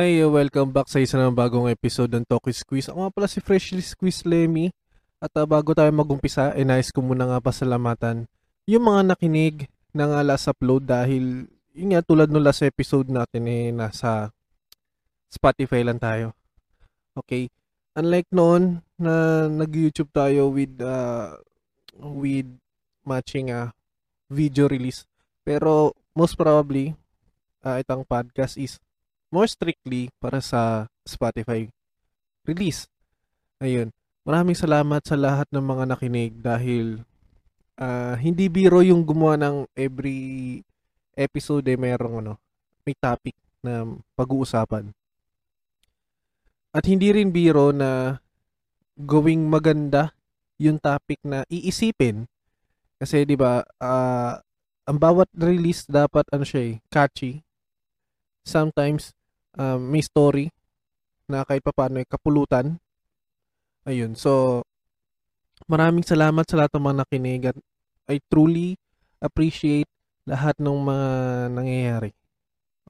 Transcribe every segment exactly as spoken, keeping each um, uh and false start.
Hi, welcome back sa isa ng bagong episode ng Talky Squeeze. Ako nga pala si Freshly Squeeze Lemmy. At uh, bago tayo mag-umpisa, eh, nais ko muna nga pasalamatan yung mga nakinig ng uh, last upload dahil yun nga, tulad nung last episode natin eh, nasa Spotify lang tayo. Okay, unlike noon na nag-YouTube tayo with uh, with matching uh, video release. Pero most probably, uh, itang podcast is more strictly para sa Spotify release. Ayun. Maraming salamat sa lahat ng mga nakinig dahil uh, hindi biro yung gumawa ng every episode eh, mayroong ano, may topic na pag-uusapan. At hindi rin biro na gawing maganda yung topic na iisipin. Kasi di ba, uh, ang bawat release dapat ano siya eh, catchy. Sometimes Um, may story na kahit paano ay kapulutan. Ayun. So, maraming salamat sa lahat ng mga nakinig at I truly appreciate lahat ng mga nangyayari.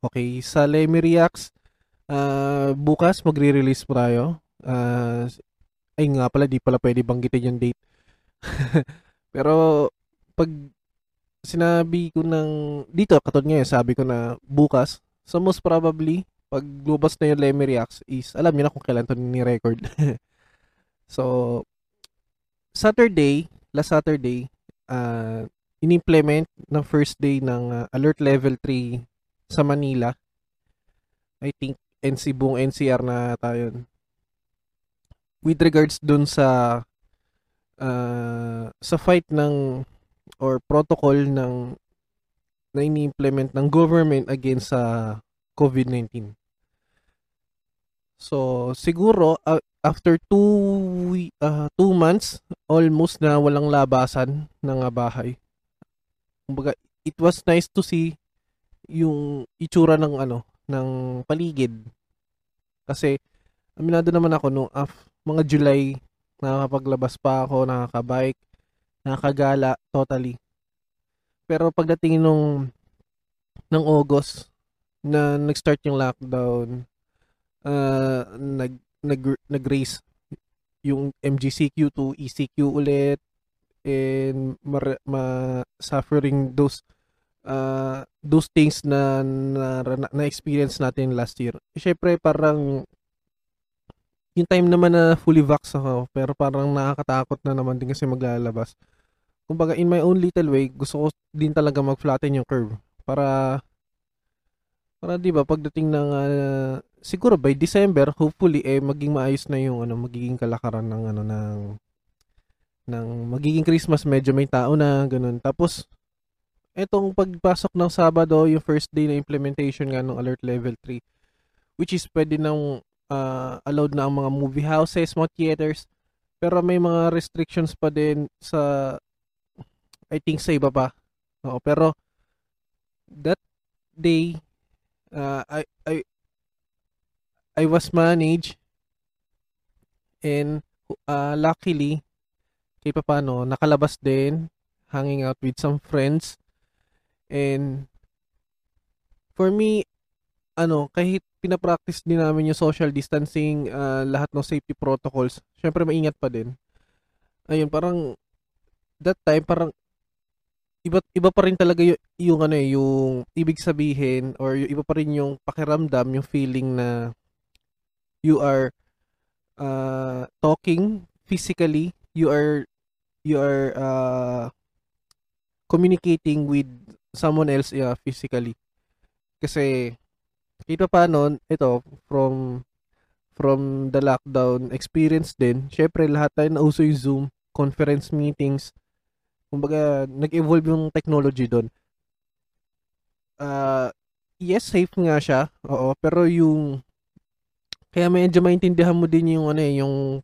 Okay. Sa Lemireax, uh, bukas magre-release po tayo. Uh, ay nga pala, di pala pwede banggitin yung date. Pero, pag sinabi ko ng dito, katulad ngayon, sabi ko na bukas, so most probably, pag lubas na yung Lemireax is, alam nyo na kung kailan ito ni-record. So, Saturday, last Saturday, uh, in-implement ng first day ng uh, Alert Level three sa Manila. I think, N C, buong N C R na tayo. With regards dun sa, uh, sa fight ng, or protocol ng, na ini-implement ng government against sa uh, COVID nineteen. So, siguro, uh, after two, uh, two months, almost na walang labasan ng bahay. Kumbaga, it was nice to see yung itsura ng, ano, ng paligid. Kasi, aminado naman ako, no, af, mga July, nakakapaglabas pa ako, nakakabike, nakakagala, totally. Pero pagdating nung, ng August, na nag-start yung lockdown, uh, nag, nag, nag-raise yung M G C Q to E C Q ulit, and ma-, ma- suffering those, uh, those things na, na, na experience natin last year. Siyempre, parang, yung time naman na fully vax ako, pero parang nakakatakot na naman din kasi maglalabas. Kumbaga, in my own little way, gusto ko din talaga mag-flatten yung curve, para, para di ba pagdating ng uh, siguro by December hopefully eh maging maayos na yung ano magiging kalakaran ng ano ng ng magiging Christmas, medyo may tao na ganun. Tapos etong pagpasok ng Sabado, yung first day na implementation nga ng Alert Level three, which is pwede nang uh, allowed na ang mga movie houses, mga theaters, pero may mga restrictions pa din sa I think sa iba pa. Oo, pero that day Uh, I I I was managed and uh, luckily kay papano nakalabas din, hanging out with some friends, and for me ano kahit pinapractice din namin yung social distancing, uh, lahat ng safety protocols, syempre maingat pa din. Ayun, parang that time parang iba iba pa rin talaga yung, yung ano eh, yung ibig sabihin or yung, iba pa rin yung pakiramdam, yung feeling na you are uh, talking physically, you are you are uh, communicating with someone else yeah, physically. Kasi ito pa noon, ito from from the lockdown experience din. Syempre lahat tayo nauso yung Zoom conference meetings. Kumbaga, nag-evolve yung technology doon. Uh, yes, safe nga siya. Oo, pero yung kaya medyo maintindihan mo din yung ano eh, yung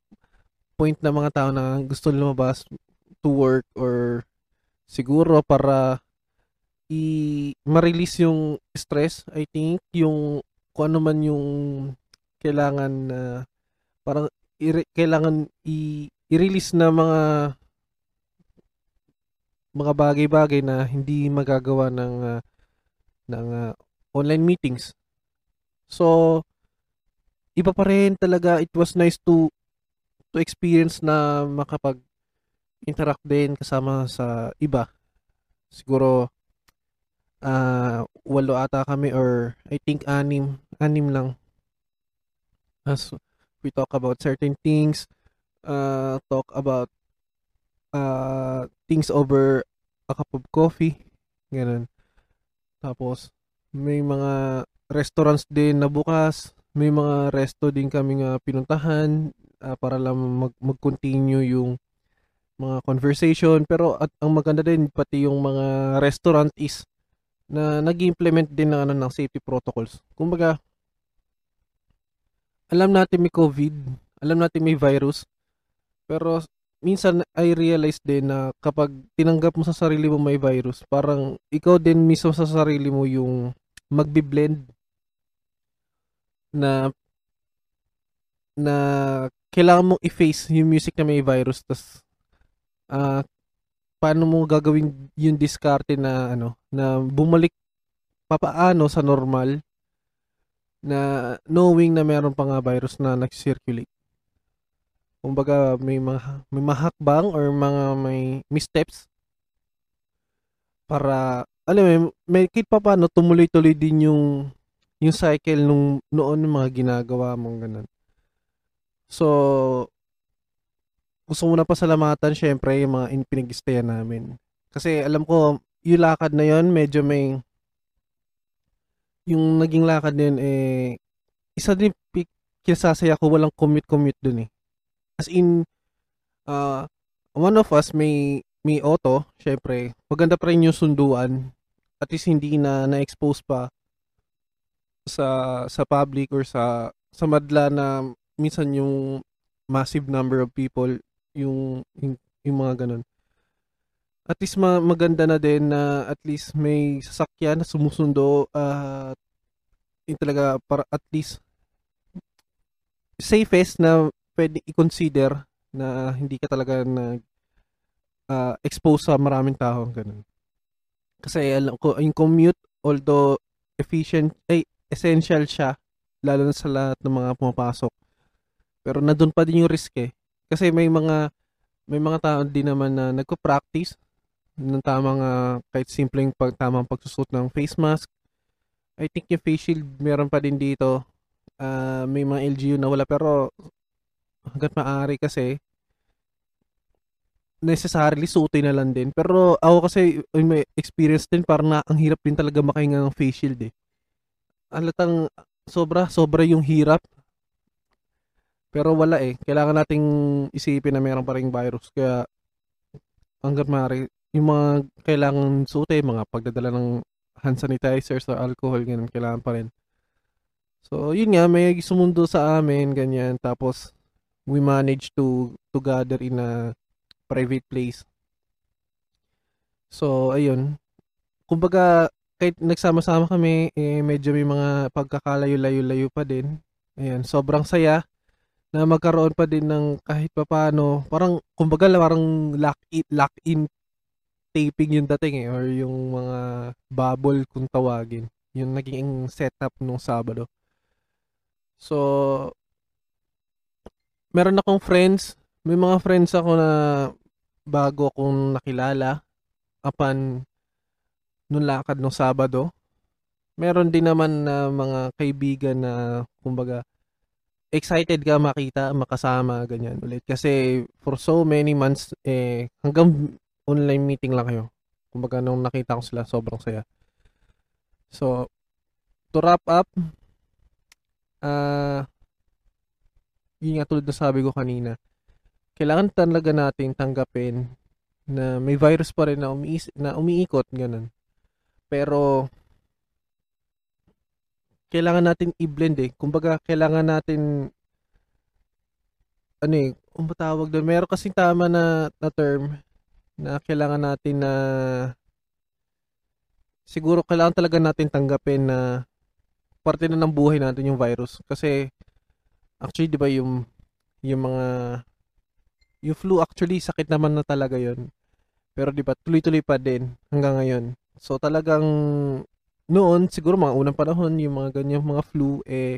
point ng mga tao na gusto lumabas to work or siguro para i ma-release yung stress, I think, yung kung ano man yung kailangan na uh, parang i- kailangan i- i-release na mga mga bagay-bagay na hindi magagawa ng uh, ng uh, online meetings. So iba pa rin talaga. It was nice to to experience na makapag-interact din kasama sa iba. Siguro uh, walo ata kami or I think anim, anim lang. As we talk about certain things, uh, talk about uh, things over a cup of coffee, ganun. Tapos may mga restaurants din na bukas, may mga resto din kaming uh, pinuntahan uh, para lang mag- mag-continue yung mga conversation. Pero at ang maganda din pati yung mga restaurant is na nag-implement din ng ano ng safety protocols. Kumbaga alam natin may COVID, alam natin may virus, pero minsan I realize din na kapag tinanggap mo sa sarili mo may virus, parang ikaw din mismo sa sarili mo yung magbi-blend na na kailangan mong i-face yung music na may virus. Tas uh, paano mo gagawin yung diskarte na ano, na bumalik papaano sa normal na knowing na meron pa nga virus na nag-circulate. Kumbaga may mga may mahakbang or mga may missteps para alam mo may kahit pa paano tumuloy-tuloy din yung yung cycle nung noon ng mga ginagawa mong ganun. So, gusto ko na pasalamatan syempre yung mga pinag-istayan namin. Kasi alam ko, yung lakad na yon medyo may yung naging lakad din eh isa din kinasasaya ko walang commute-commute dun eh. As in, uh, one of us may may auto, syempre. Maganda pa rin yung sunduan. At least hindi na na-expose pa sa sa public or sa sa madla na minsan yung massive number of people yung yung, yung mga ganun. At least ma- maganda na din na at least may sasakyan na sumusundo at uh, yung talaga para at least safest na pwede i-consider na hindi ka talaga nag uh, expose sa maraming tao ganun. Kasi alam ko yung commute although efficient ay eh, essential siya lalo na sa lahat ng mga pumapasok. Pero nandun pa din yung risk eh. Kasi may mga may mga tao din naman na nagko-practice ng tamang uh, kahit simpleng pagtamang pagsusuot ng face mask. I think yung face shield meron pa din dito. Uh, may mga L G U na wala pero hangga't maaari kasi necessarily suotin na lang din. Pero ako kasi may experience din para na ang hirap din talaga makahinga ng face shield eh. Alatang sobra, sobra yung hirap. Pero wala eh. Kailangan nating isipin na mayroon pa ring virus. Kaya hanggang maaari, yung mga kailangan suotin, mga pagdadala ng hand sanitizer sa alcohol, ganun, kailangan pa rin. So, yun nga, may sumundo sa amin, ganyan. Tapos, we managed to, to gather in a private place. So, ayun. Kumbaga, kahit nagsama-sama kami, eh, medyo may mga pagkakalayo-layo-layo pa din. Ayan, sobrang saya na magkaroon pa din ng kahit pa paano. Parang, kumbaga, parang lock-in, lock-in taping yung dating eh, or yung mga bubble kung tawagin. Yung naging setup nung Sabado. So, meron akong friends. May mga friends ako na bago akong nakilala upon nung lakad nung Sabado. Meron din naman na uh, mga kaibigan na kumbaga excited ka makita, makasama, ganyan ulit. Kasi for so many months, eh, hanggang online meeting lang kayo. Kumbaga nung nakita ko sila, sobrang saya. So, to wrap up, uh, yun nga tulad na sabi ko kanina, kailangan talaga natin tanggapin na may virus pa rin na, umiis- na umiikot, ganun. Pero, kailangan natin i-blend eh. Kumbaga, kailangan natin, ano eh, kung matawag doon. Meron kasing tama na, na term na kailangan natin na, siguro kailangan talaga natin tanggapin na parte na ng buhay natin yung virus. Kasi, actually, di ba yung, yung mga, yung flu actually, sakit naman na talaga yun. Pero di ba, tuloy-tuloy pa din hanggang ngayon. So talagang noon, siguro mga unang panahon, yung mga ganyang mga flu eh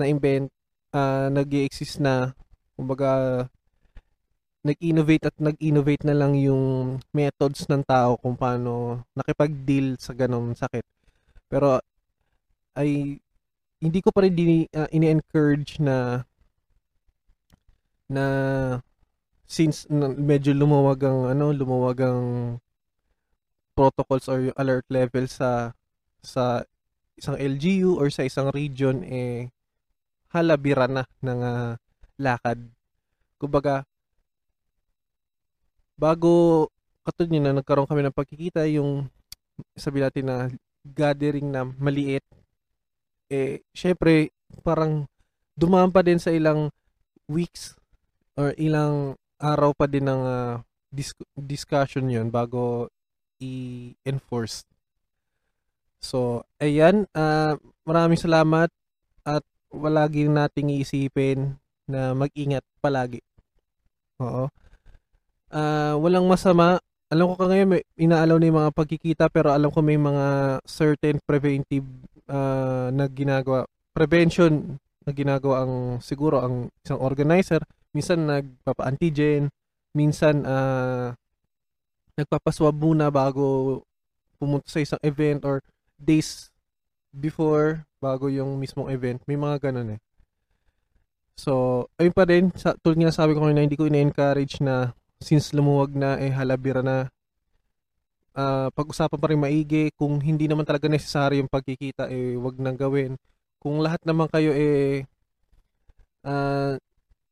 na-invent uh, nag-i-exist na, kumbaga, nag-innovate at nag-innovate na lang yung methods ng tao kung paano nakipag-deal sa ganong sakit. Pero ay hindi ko pa rin din, uh, ini-encourage na na since na, medyo lumawag ang ano, lumawag ang protocols or alert level sa sa isang L G U or sa isang region, eh halabira na ng uh, lakad. Kumbaga bago katulad niyo na nagkaroon kami ng pagkikita, yung sabi natin na gathering na maliit, eh syempre parang dumaan pa din sa ilang weeks or ilang araw pa din ng uh, dis- discussion yun bago i-enforce. So, ayan, uh, maraming salamat at palagi nating iisipin na mag-ingat palagi. Oo. Uh, walang masama. Alam ko ka ngayon may inaalaw na yung mga pagkikita, pero alam ko may mga certain preventive uh, na ginagawa. Prevention na ginagawa ang siguro ang isang organizer. Minsan nagpapa-antigen, minsan uh, nagpapaswab muna bago pumunta sa isang event or days before bago yung mismong event. May mga ganun eh. So, ayun pa rin, sa, tulad nga sabi ko ngayon na hindi ko ina-encourage na since lumuwag na, eh halabira na. Uh, pag-usapan pa rin maigi. Kung hindi naman talaga necessary yung pagkikita, eh wag nang gawin. Kung lahat naman kayo eh uh,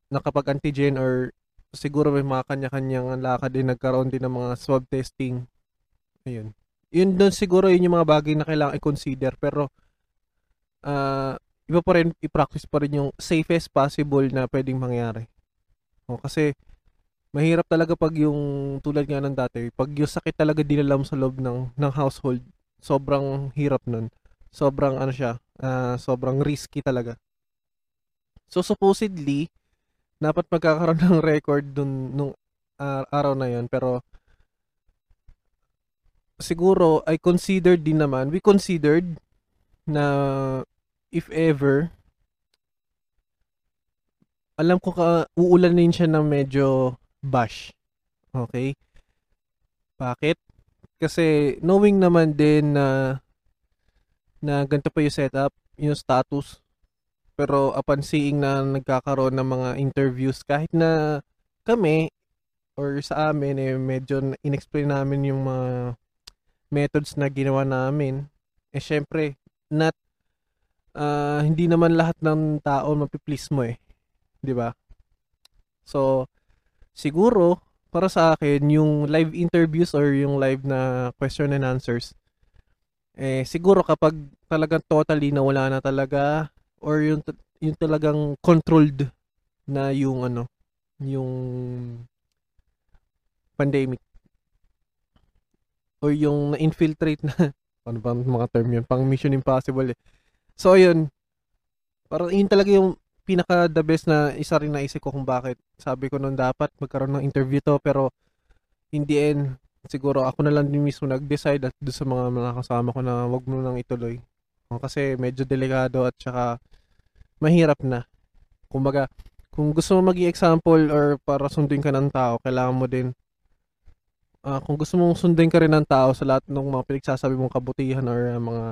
nakapag-antigen or siguro may mga kanya-kanyang lakad din, eh, nagkaroon din ng mga swab testing. Ayun. Yun doon siguro yun yung mga bagay na kailangan i-consider. Pero uh, iba pa rin, i-practice pa rin yung safest possible na pwedeng mangyari. O, kasi mahirap talaga pag yung tulad nga ng dati, pag yung sakit talaga dinala mo sa loob ng, ng household, sobrang hirap nun. Sobrang ano siya, uh, sobrang risky talaga. So supposedly, dapat magkakaroon ng record dun, nung uh, araw na yun. Pero siguro, I considered din naman, we considered na if ever, alam ko ka, uulanin siya ng medyo bash. Okay? Bakit? Kasi knowing naman din na na ganito pa yung setup, yung status. Pero upon seeing na nagkakaroon ng mga interviews, kahit na kami or sa amin, eh, medyo inexplain namin yung mga methods na ginawa namin. Eh syempre, not, uh, hindi naman lahat ng tao mapiplease mo eh. Diba? So, siguro, para sa akin, yung live interviews or yung live na question and answers, eh, siguro kapag talagang totally na wala na talaga, or yung, yung talagang controlled na yung ano, yung pandemic, or yung na-infiltrate na, ano ba mga term yun, pang Mission Impossible eh. So, yun, parang yun talaga yung pinaka the best na isa rin naisip ko kung bakit. Sabi ko noon dapat magkaroon ng interview to, pero in the end, siguro ako na lang din mismo nag-decide at doon sa mga nakasama ko na wag mo nang ituloy. Kasi medyo delikado at saka mahirap na. Kumbaga, kung gusto mo maging example or para sunduin ka ng tao, kailangan mo din, uh, kung gusto mong sunduin ka rin ng tao sa lahat ng mga pinagsasabi mong kabutihan or uh, mga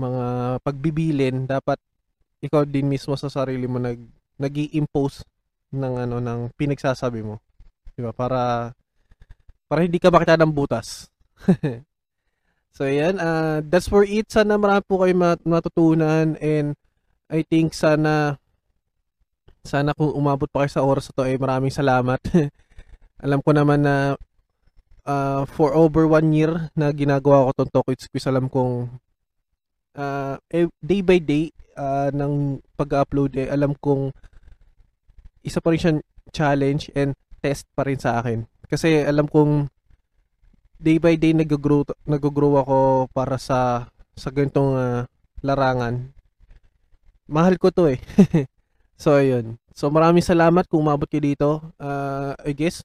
mga pagbibilin, dapat ikaw din mismo sa sarili mo nag nag-i-impose ng ano ng pinagsasabi mo. 'Di ba? Para para hindi ka makita ng butas. So, ayan, uh, that's for it. Sana marami po kayo mat- matutunan, and I think sana sana kung umabot pa kayo sa oras ito, eh maraming salamat. Alam ko naman na uh, for over one year na ginagawa ko tong Talky Squeeze, alam kong uh, day by day Uh, ng pag-upload, eh, alam kong isa pa rin siyang challenge and test pa rin sa akin. Kasi alam kong day by day nag-grow, nag-grow ako para sa sa ganitong uh, larangan. Mahal ko to eh. So, ayun. So, maraming salamat kung umabot kayo dito. Uh, I guess,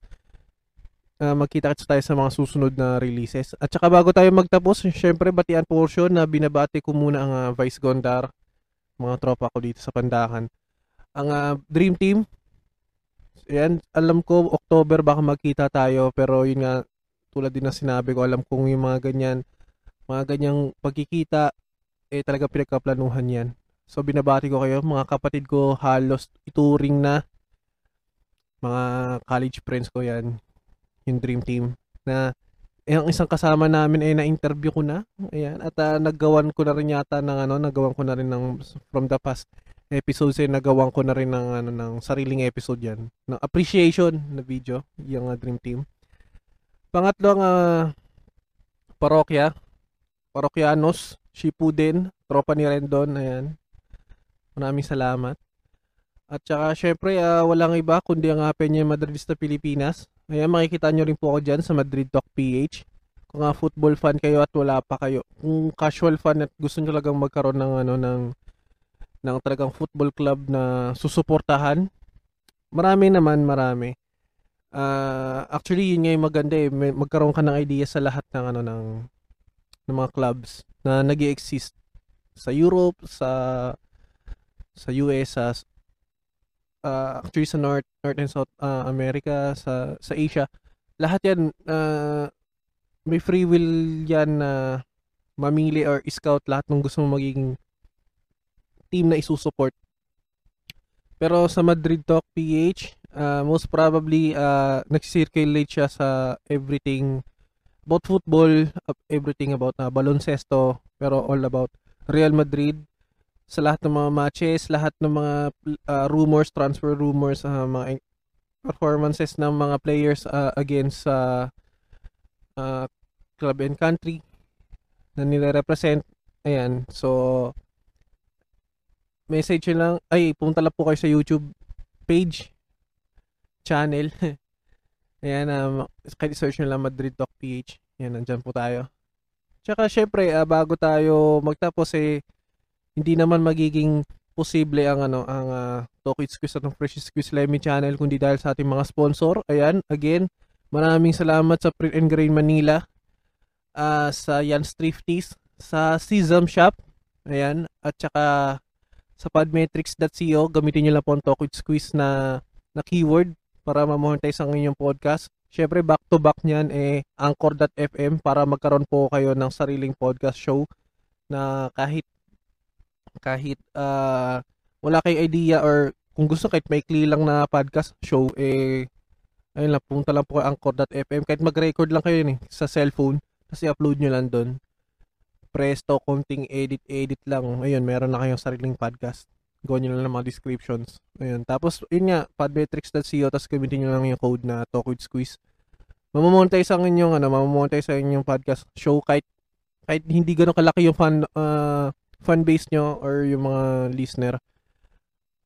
uh, magkita-kits tayo sa mga susunod na releases. At saka bago tayo magtapos, syempre, batian portion na binabati ko muna ang uh, Vice Gondar. mga tropa ko dito sa Pandakan. Ang uh, Dream Team, yan, alam ko October baka magkita tayo, pero yun nga, tulad din na sinabi ko, alam kong yung mga ganyan, mga ganyang pagkikita, eh talaga pinagkaplanuhan yan. So binabati ko kayo, mga kapatid ko, halos ituring na, mga college friends ko yan, yung Dream Team, na eh, ang isang kasama namin ay eh, na-interview ko na. Ayan, at uh, naggawan ko na rin yata ng ano, naggawan ko na rin ng from the past episodes eh, nagawan ko na rin ng ano, ng sariling episode yan, ng appreciation na video, yung uh, Dream Team. Pangatlong uh, parokya, parokyanos, Shipuden, tropa ni Rendon, ayan. Maraming salamat. At saka syempre uh, walang iba kundi ang Apenya Madridista Pilipinas. Ayan, makikita nyo rin po ako dyan sa Madrid Talk P H. Kung nga football fan kayo at wala pa kayo, kung casual fan at gusto nyo talagang magkaroon ng ano, ng ng talagang football club na susuportahan, marami naman, marami. Uh, actually yun nga yung maganda eh, magkaroon ka ng idea sa lahat ng ano, ng, ng mga clubs na nag-i-exist sa Europe, sa sa U S, sa Uh, actually sa North, North and South uh, America, sa sa Asia, lahat yan uh, may free will yan na uh, mamili or scout lahat ng gusto mong magiging team na isusuport. Pero sa Madrid Talk P H, uh, most probably uh, nagsisirculate siya sa everything about football, everything about uh, baloncesto, pero all about Real Madrid. Sa lahat ng mga matches, lahat ng mga uh, rumors, transfer rumors, uh, mga performances ng mga players uh, against uh, uh, club and country na nire-represent. Ayan, so message lang, ay punta lang po kayo sa YouTube page, channel. Ayan, um, kahit search nyo lang Madrid Talk P H. Ayan, nandyan po tayo. Tsaka syempre, uh, bago tayo magtapos eh, hindi naman magiging posible ang ano, ang uh, Talky Squeeze at ang Freshly Squeeze Lemmy channel kundi dahil sa ating mga sponsor. Ayan, again, maraming salamat sa Print and Grain Manila, uh, sa Jan's Trifties, sa Seism Shop, ayan, at saka sa Padmetrics dot co. Gamitin nyo lang po ang Talky Squeeze na, na keyword para ma-monetize ang inyong podcast. Syempre back to back nyan eh, anchor dot f m para magkaroon po kayo ng sariling podcast show na kahit kahit uh, wala kayong idea or kung gusto kahit maikli lang na podcast show eh, ayun lang, punta lang po kay anchor dot f m, kahit mag-record lang kayo yun eh, sa cellphone, tapos i-upload nyo lang doon, presto, konting edit edit lang, ayun, meron na kayong sariling podcast. Gawin nyo lang ng mga descriptions, ayun, tapos yun nga, padmetrics dot co, tapos gamitin nyo lang yung code na Talk with Squeeze, mamamontay sa inyong ano, mamamontay sa inyong podcast show kahit kahit hindi gano'ng kalaki yung fan uh, fanbase nyo or yung mga listener,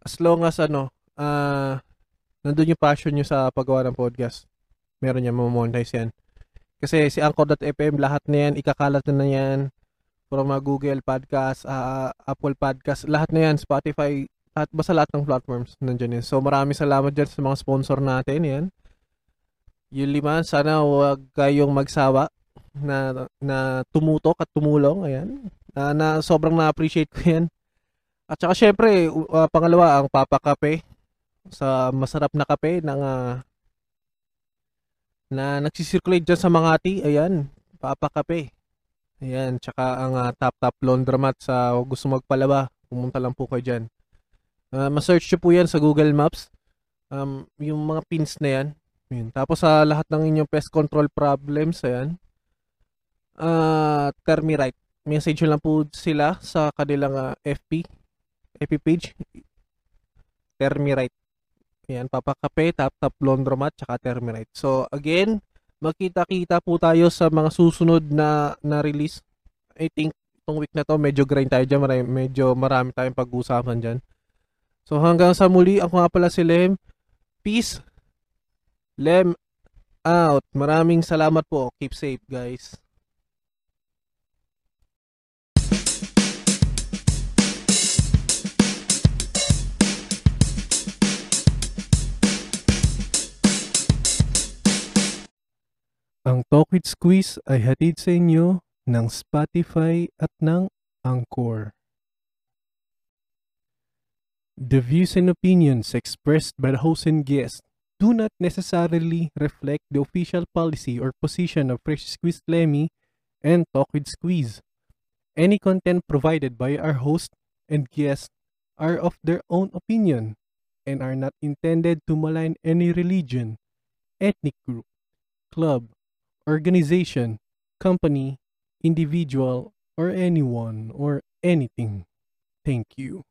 as long as ano uh, nandun yung passion nyo sa paggawa ng podcast, meron yan, mamonetize yan. Kasi si anchor dot f m, lahat na yan, ikakalat na na yan, from mga Google Podcast, uh, Apple Podcast, lahat na yan, Spotify, at basta lahat ng platforms nandyan yan. So maraming salamat dyan sa mga sponsor natin, yan yung lima, sana huwag kayong magsawa na, na tumutok at tumulong, ayan. Uh, na sobrang na-appreciate ko yan. At saka syempre uh, pangalawa ang Papa Kape, sa masarap na kape ng, uh, na nagsisirculate dyan sa Makati. Ayan, Papa Kape. Ayan, tsaka ang uh, Tap Tap Laundromat sa uh, gusto magpalaba, pumunta lang po kayo dyan. uh, Masearch nyo po yan sa Google Maps, um, yung mga pins na yan. Ayan. Tapos sa uh, lahat ng inyong pest control problems, ayan, uh, Terminite, message lang po sila sa kanilang uh, F P F P page, Terminite. Ayan, Papa Kape, Tap Tap Laundromat, tsaka Terminite. So again, magkita-kita po tayo sa mga susunod na na release. I think itong week na to medyo grind tayo dyan, marami, medyo marami tayong pag-uusapan dyan. So hanggang sa muli, ako nga pala si Lem. Peace, Lem out. Maraming salamat po, keep safe guys. Ang Talk with Squeeze ay hatid sa inyo ng Spotify at ng Anchor. The views and opinions expressed by the host and guest do not necessarily reflect the official policy or position of Freshly Squeeze Lemmy and Talk with Squeeze. Any content provided by our host and guest are of their own opinion and are not intended to malign any religion, ethnic group, club, organization, company, individual, or anyone or anything. Thank you.